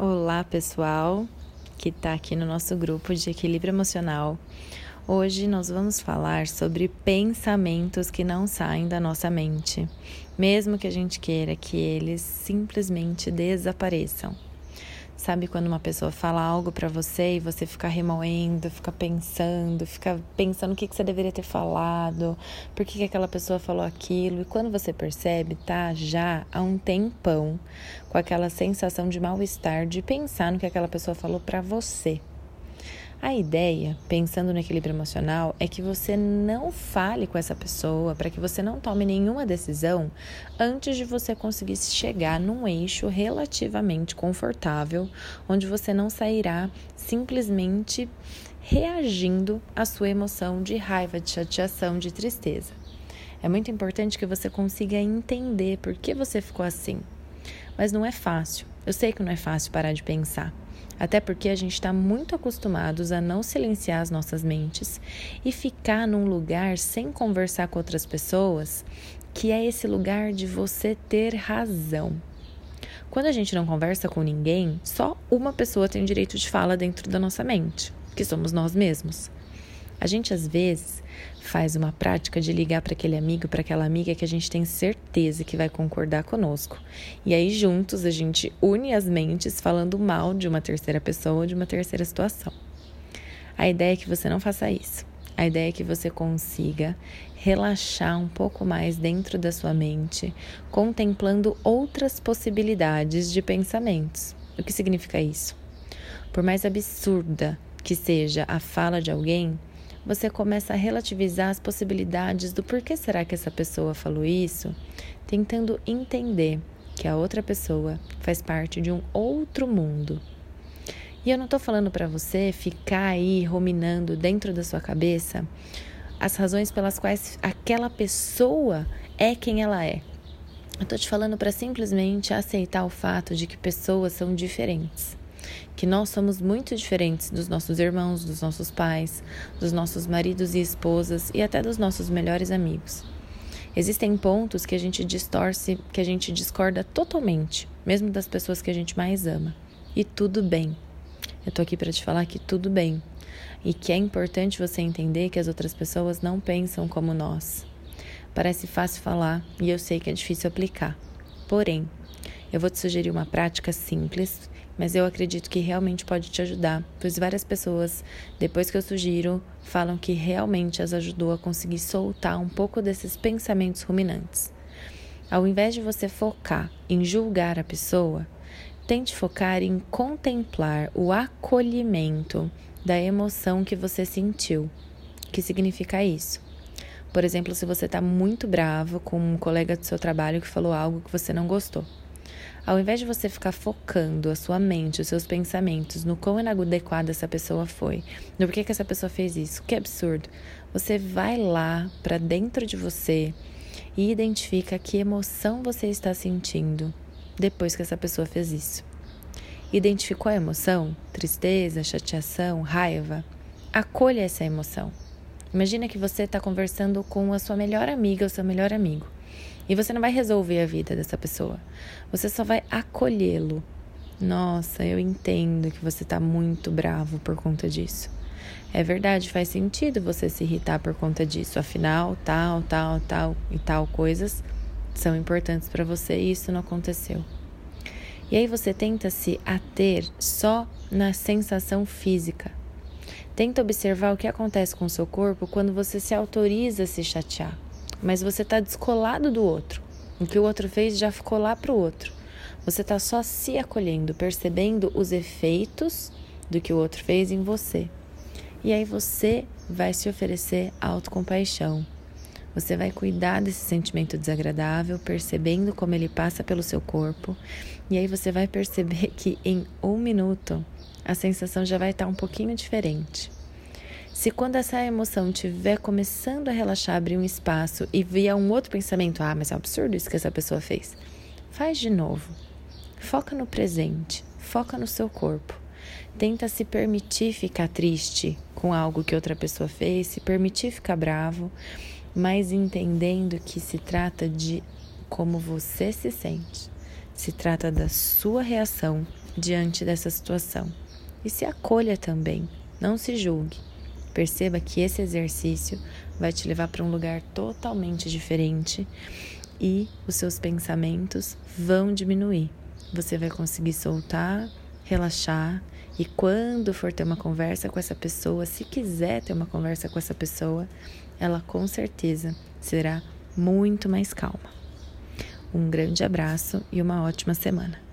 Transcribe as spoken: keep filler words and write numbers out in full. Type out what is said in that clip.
Olá pessoal que está aqui no nosso grupo de equilíbrio emocional. Hoje nós vamos falar sobre pensamentos que não saem da nossa mente, mesmo que a gente queira que eles simplesmente desapareçam. Sabe quando uma pessoa fala algo para você e você fica remoendo, fica pensando, fica pensando o que, que você deveria ter falado, por que, que aquela pessoa falou aquilo, e quando você percebe, tá já há um tempão com aquela sensação de mal-estar de pensar no que aquela pessoa falou para você. A ideia, pensando no equilíbrio emocional, é que você não fale com essa pessoa, para que você não tome nenhuma decisão antes de você conseguir chegar num eixo relativamente confortável, onde você não sairá simplesmente reagindo à sua emoção de raiva, de chateação, de tristeza. É muito importante que você consiga entender por que você ficou assim. Mas não é fácil. Eu sei que não é fácil parar de pensar. Até porque a gente está muito acostumados a não silenciar as nossas mentes e ficar num lugar sem conversar com outras pessoas, que é esse lugar de você ter razão. Quando a gente não conversa com ninguém, só uma pessoa tem o direito de fala dentro da nossa mente, que somos nós mesmos. A gente, às vezes, faz uma prática de ligar para aquele amigo, para aquela amiga que a gente tem certeza que vai concordar conosco. E aí, juntos, a gente une as mentes falando mal de uma terceira pessoa, de uma terceira situação. A ideia é que você não faça isso. A ideia é que você consiga relaxar um pouco mais dentro da sua mente, contemplando outras possibilidades de pensamentos. O que significa isso? Por mais absurda que seja a fala de alguém, você começa a relativizar as possibilidades do porquê será que essa pessoa falou isso, tentando entender que a outra pessoa faz parte de um outro mundo. E eu não estou falando para você ficar aí ruminando dentro da sua cabeça as razões pelas quais aquela pessoa é quem ela é. Eu estou te falando para simplesmente aceitar o fato de que pessoas são diferentes. Que nós somos muito diferentes dos nossos irmãos, dos nossos pais, dos nossos maridos e esposas e até dos nossos melhores amigos. Existem pontos que a gente distorce, que a gente discorda totalmente, mesmo das pessoas que a gente mais ama. E tudo bem. Eu tô aqui para te falar que tudo bem. E que é importante você entender que as outras pessoas não pensam como nós. Parece fácil falar e eu sei que é difícil aplicar. Porém, eu vou te sugerir uma prática simples, mas eu acredito que realmente pode te ajudar, pois várias pessoas, depois que eu sugiro, falam que realmente as ajudou a conseguir soltar um pouco desses pensamentos ruminantes. Ao invés de você focar em julgar a pessoa, tente focar em contemplar o acolhimento da emoção que você sentiu. O que significa isso? Por exemplo, se você está muito bravo com um colega do seu trabalho que falou algo que você não gostou. Ao invés de você ficar focando a sua mente, os seus pensamentos, no quão inadequada essa pessoa foi, no porquê que essa pessoa fez isso, que absurdo, você vai lá para dentro de você e identifica que emoção você está sentindo depois que essa pessoa fez isso. Identificou a emoção? Tristeza, chateação, raiva? Acolha essa emoção. Imagina que você está conversando com a sua melhor amiga ou seu melhor amigo. E você não vai resolver a vida dessa pessoa. Você só vai acolhê-lo. Nossa, eu entendo que você está muito bravo por conta disso. É verdade, faz sentido você se irritar por conta disso. Afinal, tal, tal, tal e tal coisas são importantes para você e isso não aconteceu. E aí você tenta se ater só na sensação física. Tenta observar o que acontece com o seu corpo quando você se autoriza a se chatear. Mas você está descolado do outro. O que o outro fez já ficou lá para o outro. Você está só se acolhendo, percebendo os efeitos do que o outro fez em você. E aí você vai se oferecer autocompaixão. Você vai cuidar desse sentimento desagradável, percebendo como ele passa pelo seu corpo. E aí você vai perceber que em um minuto a sensação já vai estar um pouquinho diferente. Se quando essa emoção estiver começando a relaxar, abrir um espaço e vier um outro pensamento, ah, mas é um absurdo isso que essa pessoa fez, faz de novo. Foca no presente, foca no seu corpo. Tenta se permitir ficar triste com algo que outra pessoa fez, se permitir ficar bravo, mas entendendo que se trata de como você se sente. Se trata da sua reação diante dessa situação. E se acolha também, não se julgue. Perceba que esse exercício vai te levar para um lugar totalmente diferente e os seus pensamentos vão diminuir. Você vai conseguir soltar, relaxar e quando for ter uma conversa com essa pessoa, se quiser ter uma conversa com essa pessoa, ela com certeza será muito mais calma. Um grande abraço e uma ótima semana.